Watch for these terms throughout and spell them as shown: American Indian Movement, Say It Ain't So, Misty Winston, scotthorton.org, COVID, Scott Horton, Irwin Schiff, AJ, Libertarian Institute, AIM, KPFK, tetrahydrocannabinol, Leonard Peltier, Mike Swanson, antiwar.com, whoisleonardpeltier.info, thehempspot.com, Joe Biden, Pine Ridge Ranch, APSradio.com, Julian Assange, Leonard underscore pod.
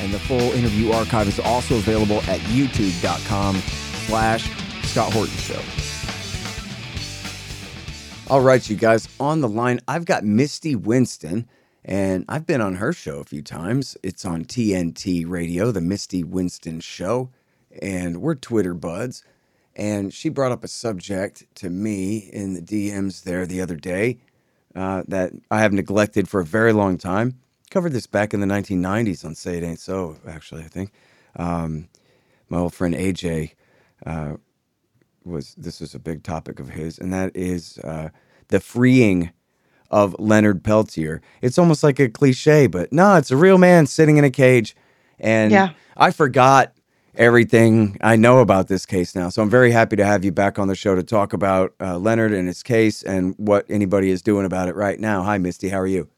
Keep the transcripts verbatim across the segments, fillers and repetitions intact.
and the full interview archive is also available at youtube dot com slash Scott Horton Show. All right, you guys, on the line, I've got Misty Winston, and I've been on her show a few times. It's on T N T Radio, the Misty Winston Show, and we're Twitter buds. And she brought up a subject to me in the D Ms there the other day uh, that I have neglected for a very long time. Covered this back in the nineteen nineties on Say It Ain't So, actually, I think. Um, my old friend A J, uh, was this was a big topic of his, and that is uh, the freeing of Leonard Peltier. It's almost like a cliche, but no, it's a real man sitting in a cage. And yeah. I forgot everything I know about this case now. So I'm very happy to have you back on the show to talk about uh, Leonard and his case and what anybody is doing about it right now. Hi, Misty. How are you?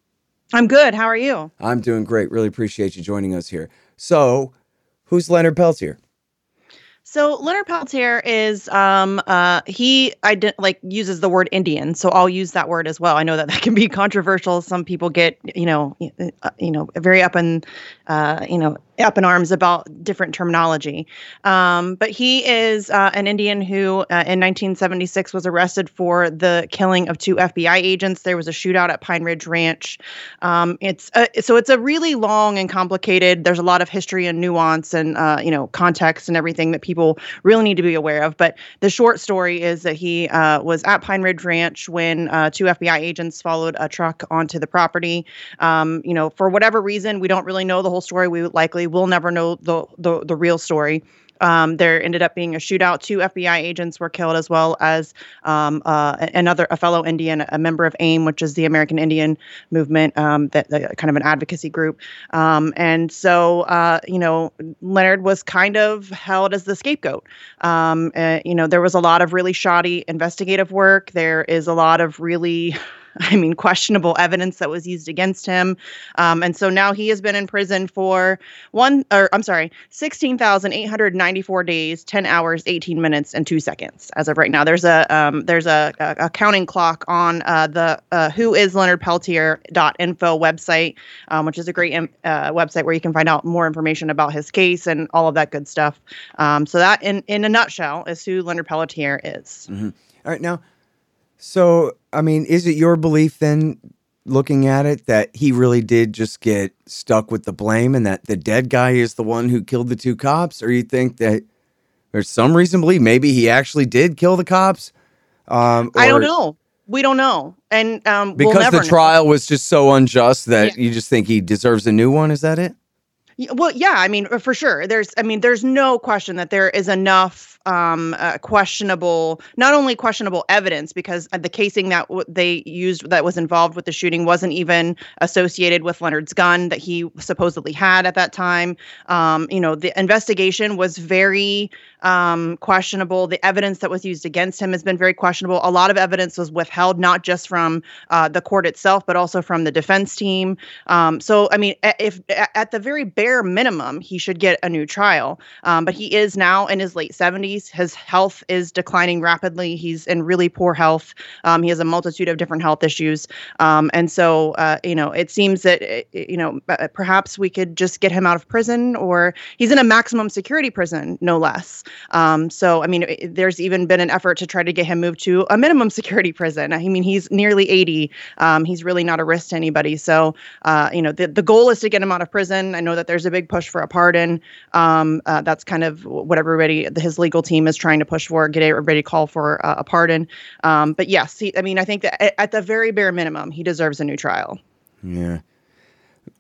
I'm good. How are you? I'm doing great. Really appreciate you joining us here. So who's Leonard Peltier? So Leonard Peltier is, um, uh, he ident- like uses the word Indian. So I'll use that word as well. I know that that can be controversial. Some people get, you know, you know, very up in, uh, you know, up in arms about different terminology. Um, but he is uh, an Indian who uh, in nineteen seventy-six was arrested for the killing of two F B I agents. There was a shootout at Pine Ridge Ranch. Um, it's a, so it's a really long and complicated, there's a lot of history and nuance and, uh, you know, context and everything that people really need to be aware of. But the short story is that he uh, was at Pine Ridge Ranch when uh, two F B I agents followed a truck onto the property. Um, you know, for whatever reason, we don't really know the whole story. We likely We'll never know the the, the real story. Um, there ended up being a shootout. Two F B I agents were killed, as well as um, uh, another a fellow Indian, a member of AIM, which is the American Indian Movement, um, that, that kind of an advocacy group. Um, and so, uh, you know, Leonard was kind of held as the scapegoat. Um, uh, you know, there was a lot of really shoddy investigative work. There is a lot of really... I mean, questionable evidence that was used against him. Um, and so now he has been in prison for one, or I'm sorry, sixteen thousand eight hundred ninety-four days, ten hours, eighteen minutes, and two seconds as of right now. There's a um, there's a, a, a counting clock on uh, the uh, who is leonard peltier dot info website, um, which is a great uh, website where you can find out more information about his case and all of that good stuff. Um, so that, in, in a nutshell, is who Leonard Peltier is. Mm-hmm. All right, now... So, I mean, is it your belief then, looking at it, that he really did just get stuck with the blame and that the dead guy is the one who killed the two cops? Or you think that there's some reason to believe maybe he actually did kill the cops? Um, or... I don't know. We don't know. And um, Because we'll never the trial know. was just so unjust that yeah. you just think he deserves a new one? Is that it? Well, yeah, I mean, for sure. There's, I mean, there's no question that there is enough um, uh, questionable, not only questionable evidence, because the casing that w- they used that was involved with the shooting wasn't even associated with Leonard's gun that he supposedly had at that time. Um, you know, the investigation was very um, questionable. The evidence that was used against him has been very questionable. A lot of evidence was withheld, not just from uh, the court itself, but also from the defense team. Um, so, I mean, if at the very base, bare minimum, he should get a new trial. Um, but he is now in his late seventies. His health is declining rapidly. He's in really poor health. Um, he has a multitude of different health issues. Um, and so, uh, you know, it seems that, you know, perhaps we could just get him out of prison, or he's in a maximum security prison, no less. Um, so, I mean, it, there's even been an effort to try to get him moved to a minimum security prison. I mean, he's nearly eighty. Um, he's really not a risk to anybody. So, uh, you know, the, the goal is to get him out of prison. I know that there's a big push for a pardon. Um, uh, that's kind of what everybody, his legal team is trying to push for, get everybody to call for uh, a pardon. Um, but yes, he, I mean, I think that at the very bare minimum, he deserves a new trial. Yeah.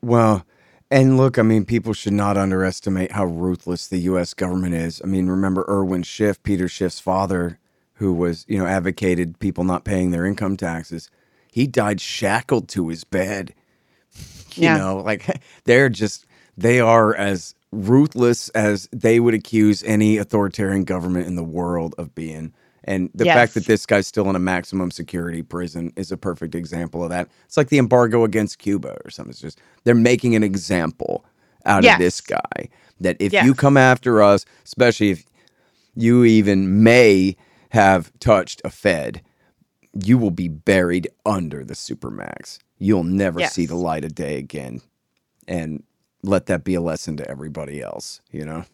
Well, and look, I mean, people should not underestimate how ruthless the U S government is. I mean, remember Irwin Schiff, Peter Schiff's father, who was, you know, advocated people not paying their income taxes. He died shackled to his bed. You yeah. know, like they're just... They are as ruthless as they would accuse any authoritarian government in the world of being. And the yes. fact that this guy's still in a maximum security prison is a perfect example of that. It's like the embargo against Cuba or something. It's just they're making an example out yes. of this guy. That if yes. you come after us, especially if you even may have touched a Fed, you will be buried under the supermax. You'll never yes. see the light of day again. And let that be a lesson to everybody else, you know?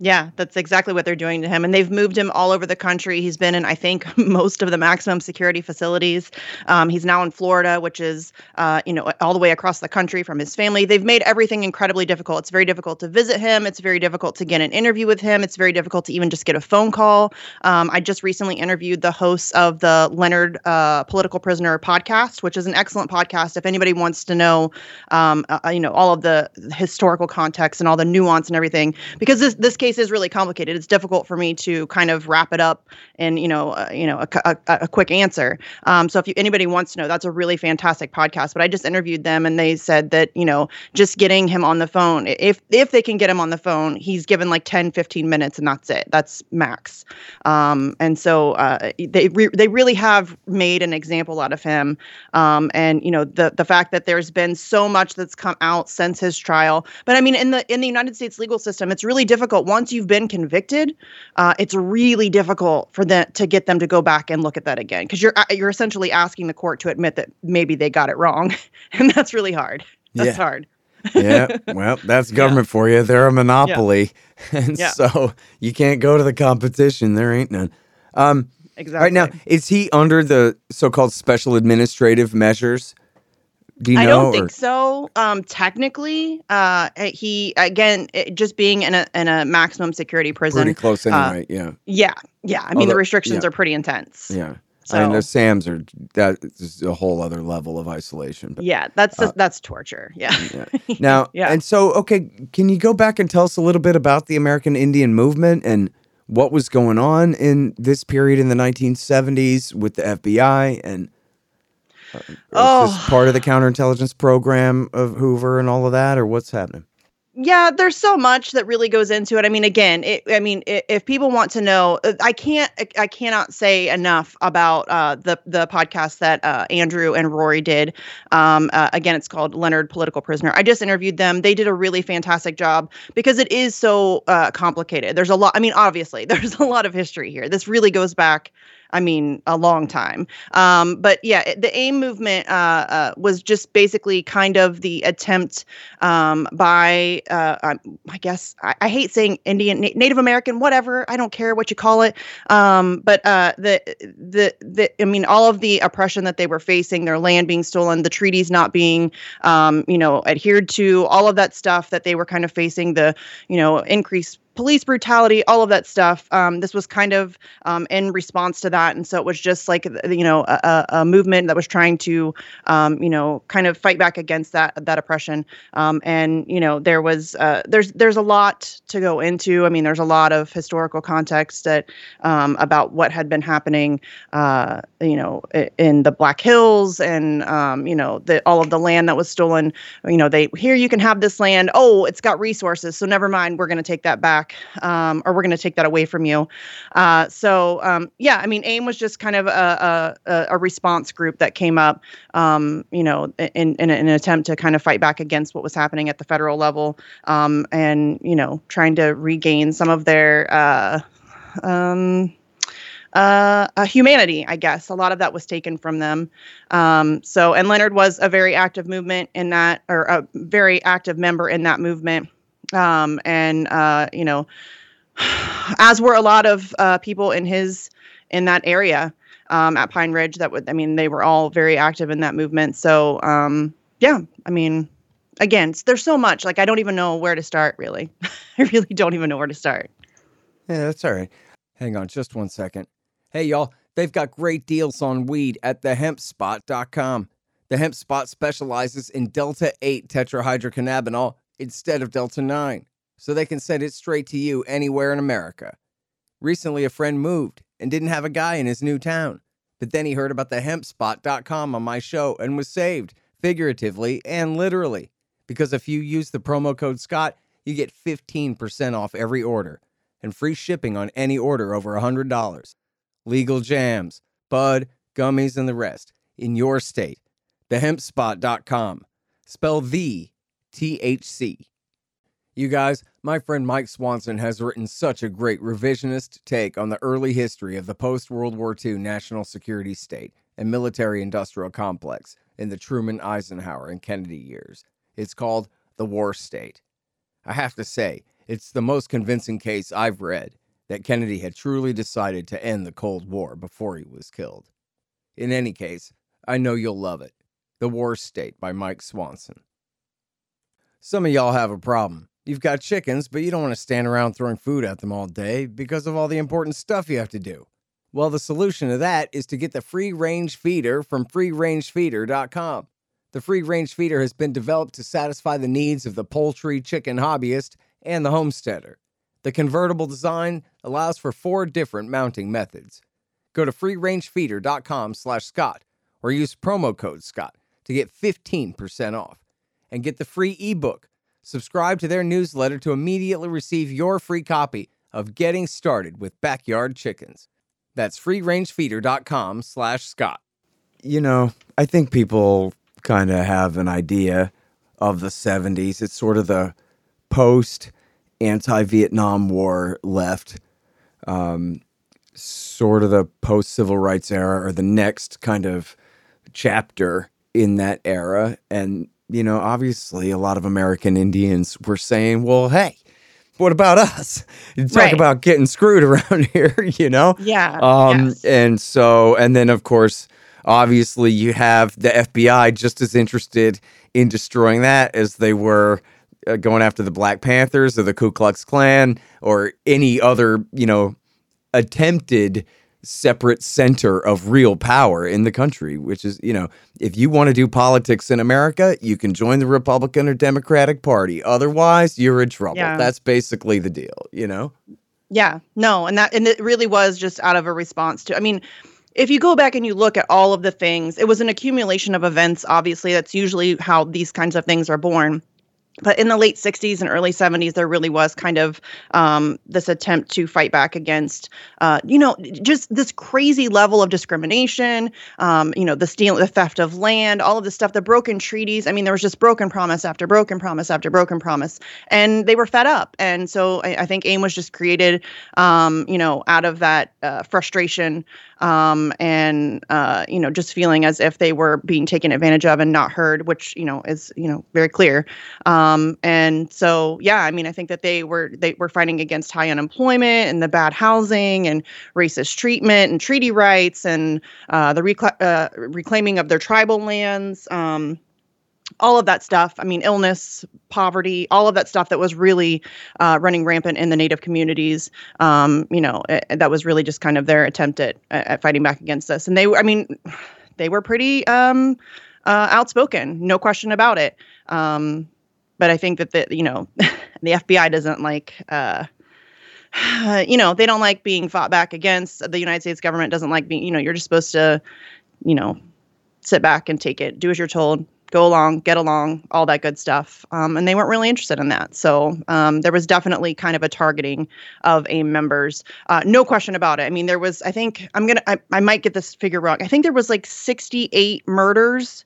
Yeah, that's exactly what they're doing to him. And they've moved him all over the country. He's been in, I think, most of the maximum security facilities. Um, he's now in Florida, which is, uh, you know, all the way across the country from his family. They've made everything incredibly difficult. It's very difficult to visit him. It's very difficult to get an interview with him. It's very difficult to even just get a phone call. Um, I just recently interviewed the hosts of the Leonard uh, Political Prisoner podcast, which is an excellent podcast. If anybody wants to know, um, uh, you know, all of the historical context and all the nuance and everything, because this this case is really complicated. It's difficult for me to kind of wrap it up in, you know, uh, you know, a, a, a quick answer. Um, so if you, anybody wants to know, that's a really fantastic podcast. But I just interviewed them, and they said that, you know, just getting him on the phone, if if they can get him on the phone, he's given like ten, fifteen minutes, and that's it. That's max. Um, and so uh, they re- they really have made an example out of him. Um, and you know, the the fact that there's been so much that's come out since his trial. But I mean, in the in the United States legal system, it's really difficult. Once you've been convicted, uh, it's really difficult for them to get them to go back and look at that again, because you're you're essentially asking the court to admit that maybe they got it wrong, and that's really hard. That's yeah. hard. yeah, well, that's government yeah. for you. They're a monopoly, yeah. and yeah. so you can't go to the competition. There ain't none. Um, exactly. Right now, is he under the so-called special administrative measures? Do you know, I don't think or? so. Um, technically, uh, he again it, just being in a in a maximum security prison, pretty close anyway. Uh, right? Yeah, yeah, yeah. I mean, Although, the restrictions yeah. are pretty intense. Yeah, so. I mean, the SAMs are that's a whole other level of isolation. But, yeah, that's uh, that's torture. Yeah. yeah. Now, yeah. and so okay, can you go back and tell us a little bit about the American Indian Movement and what was going on in this period in the nineteen seventies with the F B I and. Is oh. this part of the counterintelligence program of Hoover and all of that, or what's happening? Yeah, there's so much that really goes into it. I mean, again, it, I mean, it, if people want to know, I can't, I cannot say enough about uh, the the podcast that uh, Andrew and Rory did. Um, uh, again, it's called Leonard Political Prisoner. I just interviewed them. They did a really fantastic job because it is so uh, complicated. There's a lot. I mean, obviously, there's a lot of history here. This really goes back. I mean, a long time. Um, but yeah, the AIM movement uh, uh, was just basically kind of the attempt um, by, uh, I, I guess, I, I hate saying Indian, Na- Native American, whatever. I don't care what you call it. Um, but uh, the, the the I mean, all of the oppression that they were facing, their land being stolen, the treaties not being, um, you know, adhered to, all of that stuff that they were kind of facing, the, you know, increased police brutality, all of that stuff. Um, this was kind of um, in response to that. And so it was just like, you know, a, a movement that was trying to, um, you know, kind of fight back against that that oppression. Um, and, you know, there was uh, there's there's a lot to go into. I mean, there's a lot of historical context that um, about what had been happening, uh, you know, in the Black Hills and, um, you know, the, all of the land that was stolen. You know, they here you can have this land. Oh, it's got resources. So never mind. We're going to take that back. Um, or we're going to take that away from you. Uh, so, um, yeah, I mean, AIM was just kind of a, a, a response group that came up, um, you know, in, in an attempt to kind of fight back against what was happening at the federal level um, and, you know, trying to regain some of their uh, um, uh, uh, humanity, I guess. A lot of that was taken from them. Um, so, and Leonard was a very active movement in that, or a very active member in that movement. Um, and, uh, you know, as were a lot of, uh, people in his, in that area, um, at Pine Ridge that would, I mean, they were all very active in that movement. So, um, yeah, I mean, again, there's so much, like, I don't even know where to start really. I really don't even know where to start. Yeah, that's all right. Hang on just one second. Hey y'all, they've got great deals on weed at the hemp spot dot com. The Hemp Spot specializes in Delta eight tetrahydrocannabinol instead of Delta nine, so they can send it straight to you anywhere in America. Recently, a friend moved and didn't have a guy in his new town, but then he heard about the hemp spot dot com on my show and was saved, figuratively and literally, because if you use the promo code SCOTT, you get fifteen percent off every order and free shipping on any order over one hundred dollars. Legal jams, bud, gummies, and the rest in your state. the hemp spot dot com. Spell the T H C. You guys, my friend Mike Swanson has written such a great revisionist take on the early history of the post-World War Two national security state and military-industrial complex in the Truman, Eisenhower, and Kennedy years. It's called The War State. I have to say, it's the most convincing case I've read that Kennedy had truly decided to end the Cold War before he was killed. In any case, I know you'll love it. The War State by Mike Swanson. Some of y'all have a problem. You've got chickens, but you don't want to stand around throwing food at them all day because of all the important stuff you have to do. Well, the solution to that is to get the free-range feeder from free range feeder dot com. The free-range feeder has been developed to satisfy the needs of the poultry chicken hobbyist and the homesteader. The convertible design allows for four different mounting methods. Go to free range feeder dot com slash Scott or use promo code Scott to get fifteen percent off and get the free ebook. Subscribe to their newsletter to immediately receive your free copy of Getting Started with Backyard Chickens. That's free range feeder dot com slash Scott. You know, I think people kind of have an idea of the seventies. It's sort of the post-anti-Vietnam War left, um, sort of the post-civil rights era, or the next kind of chapter in that era. And, you know, obviously a lot of American Indians were saying, well, hey, what about us? You talk right. about getting screwed around here, you know? Yeah. Um, yes. And so, and then, of course, obviously you have the F B I just as interested in destroying that as they were uh, going after the Black Panthers or the Ku Klux Klan or any other, you know, attempted separate center of real power in the country, which is, you know, if you want to do politics in America, you can join the Republican or Democratic Party. Otherwise, you're in trouble. Yeah. That's basically the deal, you know? Yeah, no. And that, and it really was just out of a response to, I mean, if you go back and you look at all of the things, it was an accumulation of events. Obviously, that's usually how these kinds of things are born. But in the late sixties and early seventies, there really was kind of um, this attempt to fight back against, uh, you know, just this crazy level of discrimination, um, you know, the steal, the theft of land, all of this stuff, the broken treaties. I mean, there was just broken promise after broken promise after broken promise. And they were fed up. And so I, I think AIM was just created, um, you know, out of that uh, frustration um, and, uh, you know, just feeling as if they were being taken advantage of and not heard, which, you know, is, you know, very clear. Um, Um, and so, yeah, I mean, I think that they were they were fighting against high unemployment and the bad housing and racist treatment and treaty rights and uh, the recla- uh, reclaiming of their tribal lands, um, all of that stuff. I mean, illness, poverty, all of that stuff that was really uh, running rampant in the Native communities. Um, you know, it, that was really just kind of their attempt at, at fighting back against this. And they, I mean, they were pretty um, uh, outspoken, no question about it. Um, But I think that, the, you know, the F B I doesn't like, uh, you know, they don't like being fought back against. The United States government doesn't like being, you know, you're just supposed to, you know, sit back and take it, do as you're told, go along, get along, all that good stuff. Um, and they weren't really interested in that. So um, there was definitely kind of a targeting of AIM members. Uh, no question about it. I mean, there was, I think, I'm going to, I might get this figure wrong. I think there was like sixty-eight murders.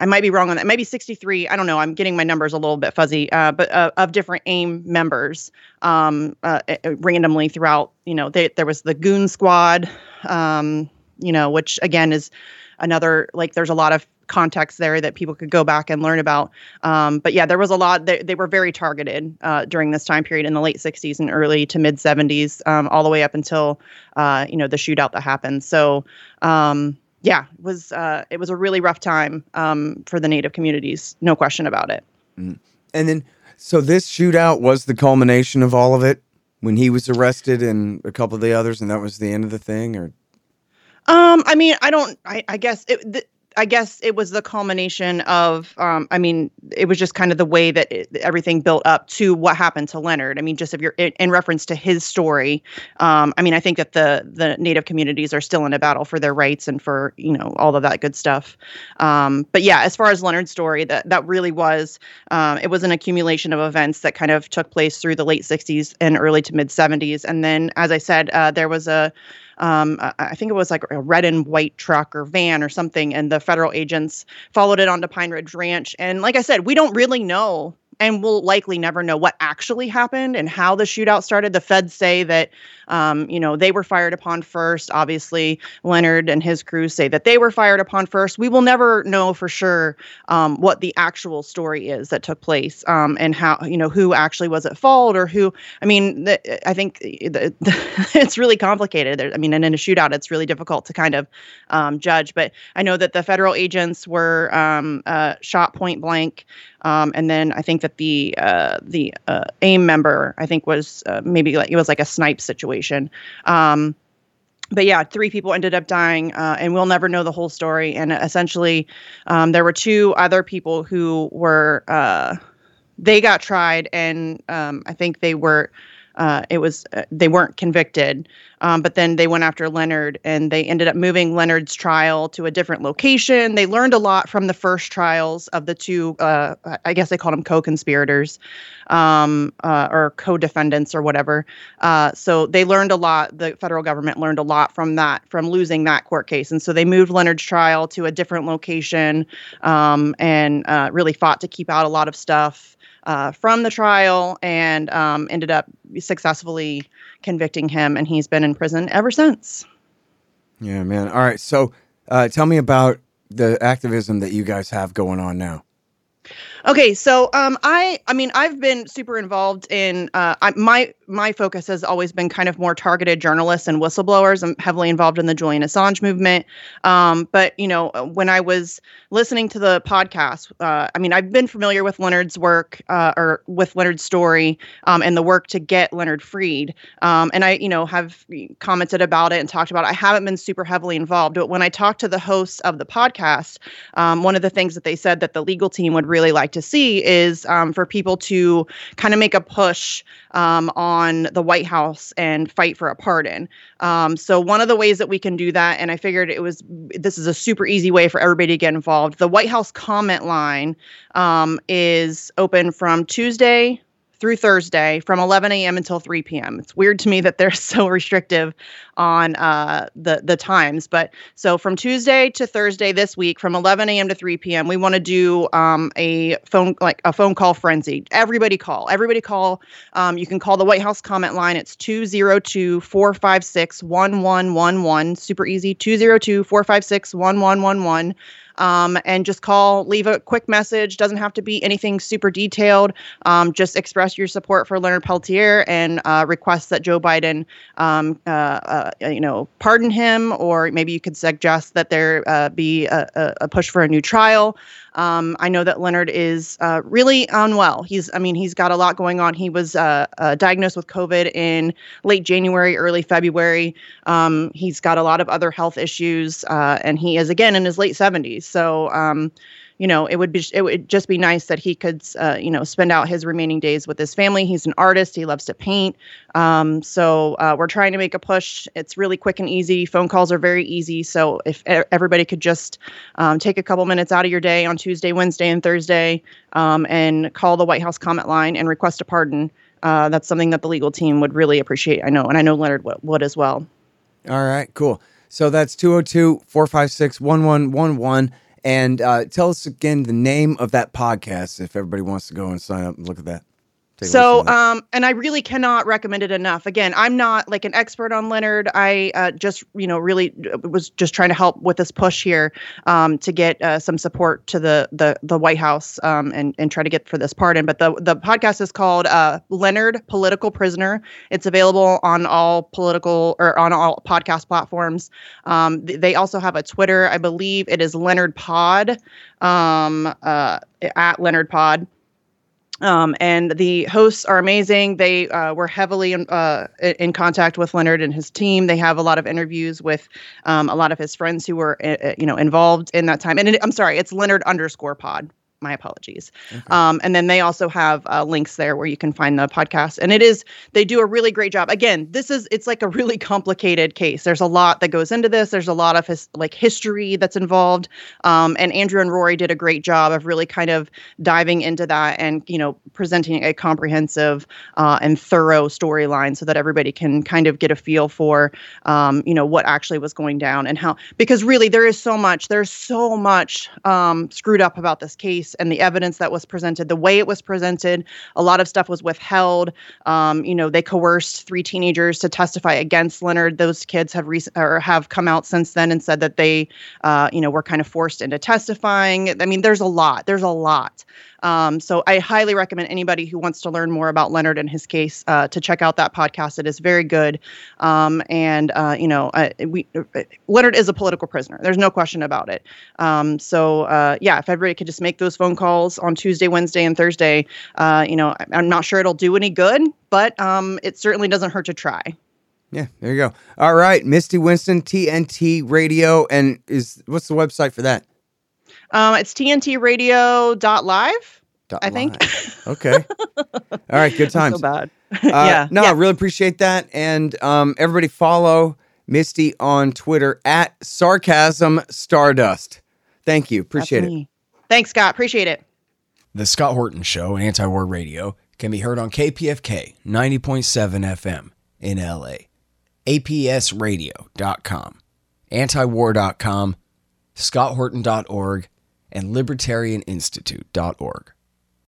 I might be wrong on that. Maybe sixty-three. I don't know. I'm getting my numbers a little bit fuzzy, uh, but uh, of different AIM members um, uh, randomly throughout, you know, they, there was the Goon Squad, um, you know, which again is another, like there's a lot of context there that people could go back and learn about. Um, but yeah, there was a lot. They, they were very targeted uh, during this time period in the late sixties and early to mid seventies, um, all the way up until, uh, you know, the shootout that happened. So, um Yeah, it was uh, it was a really rough time um, for the Native communities, no question about it. Mm. And then, so this shootout was the culmination of all of it when he was arrested and a couple of the others, and that was the end of the thing, or? Um, I mean, I don't. I, I guess it, the, I guess it was the culmination of, um, I mean, it was just kind of the way that it, everything built up to what happened to Leonard. I mean, just if you're in, in reference to his story, um, I mean, I think that the the Native communities are still in a battle for their rights and for, you know, all of that good stuff. Um, but yeah, as far as Leonard's story, that that really was, um, it was an accumulation of events that kind of took place through the late sixties and early to mid seventies. And then, as I said, uh, there was a, Um, I think it was like a red and white truck or van or something, and the federal agents followed it onto Pine Ridge Ranch. And like I said, we don't really know, and we'll likely never know what actually happened and how the shootout started. The feds say that, um, you know, they were fired upon first. Obviously, Leonard and his crew say that they were fired upon first. We will never know for sure um, what the actual story is that took place, um, and how, you know, who actually was at fault or who. I mean, the, I think the, the, it's really complicated. There, I mean, and in a shootout, it's really difficult to kind of um, judge. But I know that the federal agents were um, uh, shot point blank. Um, and then I think that the uh, the uh, AIM member, I think, was uh, maybe like it was like a snipe situation. Um, but yeah, three people ended up dying, uh, and we'll never know the whole story. And essentially, um, there were two other people who were uh, they got tried, and um, I think they were. Uh, it was uh, they weren't convicted, um, but then they went after Leonard, and they ended up moving Leonard's trial to a different location. They learned a lot from the first trials of the two. Uh, I guess they called them co-conspirators, um, uh, or co-defendants, or whatever. Uh, so they learned a lot. The federal government learned a lot from that, from losing that court case, and so they moved Leonard's trial to a different location, um, and uh, really fought to keep out a lot of stuff Uh, from the trial, and um, ended up successfully convicting him, and he's been in prison ever since. Yeah, man. All right, so uh, tell me about the activism that you guys have going on now. Okay, so um, I, I mean, I've been super involved in uh, I, my my focus has always been kind of more targeted journalists and whistleblowers. I'm heavily involved in the Julian Assange movement, um, but you know, when I was listening to the podcast, uh, I mean, I've been familiar with Leonard's work uh, or with Leonard's story um, and the work to get Leonard freed, um, and I, you know, have commented about it and talked about it. I haven't been super heavily involved, but when I talked to the hosts of the podcast, um, one of the things that they said that the legal team would really like to see is um, for people to kind of make a push um, on the White House and fight for a pardon. Um, so one of the ways that we can do that, and I figured it was this is a super easy way for everybody to get involved. The White House comment line um, is open from Tuesday through Thursday from eleven a.m. until three p.m. It's weird to me that they're so restrictive on uh, the, the times. But so from Tuesday to Thursday this week, from eleven a.m. to three p.m., we want to do um, a phone like a phone call frenzy. Everybody call. Everybody call. Um, you can call the White House comment line. It's two oh two, four five six, one one one one. Super easy. two oh two, four five six, one one one one. Um, and just call, leave a quick message. Doesn't have to be anything super detailed. Um, just express your support for Leonard Peltier and uh, request that Joe Biden, um, uh, uh, you know, pardon him, or maybe you could suggest that there uh, be a, a push for a new trial. Um, I know that Leonard is uh, really unwell. He's, I mean, he's got a lot going on. He was uh, uh, diagnosed with COVID in late January, early February. Um, he's got a lot of other health issues, uh, and he is again in his late seventies. So, um, you know, it would be, it would just be nice that he could, uh, you know, spend out his remaining days with his family. He's an artist. He loves to paint. Um, so uh, we're trying to make a push. It's really quick and easy. Phone calls are very easy. So if everybody could just um, take a couple minutes out of your day on Tuesday, Wednesday, and Thursday um, and call the White House comment line and request a pardon. Uh, that's something that the legal team would really appreciate. I know. And I know Leonard would, would as well. All right, cool. So that's two oh two, four five six, one one one one. And uh, tell us again the name of that podcast if everybody wants to go and sign up and look at that. Take so, that. Um, and I really cannot recommend it enough. Again, I'm not like an expert on Leonard. I uh, just, you know, really was just trying to help with this push here um, to get uh, some support to the the, the White House um, and and try to get for this pardon. But the the podcast is called uh, Leonard Political Prisoner. It's available on all political or on all podcast platforms. Um, th- they also have a Twitter. I believe it is Leonard Pod um, uh, at Leonard Pod. Um, and the hosts are amazing. They uh, were heavily in, uh, in contact with Leonard and his team. They have a lot of interviews with um, a lot of his friends who were, uh, you know, involved in that time. And it, I'm sorry, it's Leonard underscore pod. My apologies. Okay. Um, and then they also have uh, links there where you can find the podcast. And it is, they do a really great job. Again, this is, it's like a really complicated case. There's a lot that goes into this. There's a lot of his, like history that's involved. Um, and Andrew and Rory did a great job of really kind of diving into that and, you know, presenting a comprehensive uh, and thorough storyline so that everybody can kind of get a feel for, um, you know, what actually was going down and how, because really there is so much, there's so much um, screwed up about this case. And the evidence that was presented, the way it was presented, a lot of stuff was withheld. Um, you know, they coerced three teenagers to testify against Leonard. Those kids have rec- or have come out since then and said that they, uh, you know, were kind of forced into testifying. I mean, there's a lot. There's a lot. Um, so I highly recommend anybody who wants to learn more about Leonard and his case uh, to check out that podcast. It is very good. Um, and, uh, you know, uh, we uh, Leonard is a political prisoner. There's no question about it. Um, so, uh, yeah, if everybody could just make those phone calls on Tuesday, Wednesday, and Thursday, uh, you know, I'm not sure it'll do any good, but um, it certainly doesn't hurt to try. Yeah, there you go. All right. Misty Winston, T N T Radio. And is what's the website for that? Um, it's T N T radio dot live, I think. Okay. All right. Good times. So bad. uh, yeah. No, yeah. I really appreciate that. And um, everybody follow Misty on Twitter at Sarcasm Stardust. Thank you. Appreciate it. Thanks, Scott. Appreciate it. The Scott Horton Show, Anti-War Radio, can be heard on K P F K ninety point seven F M in L A, A P S radio dot com, antiwar dot com, scott horton dot org, and libertarian institute dot org.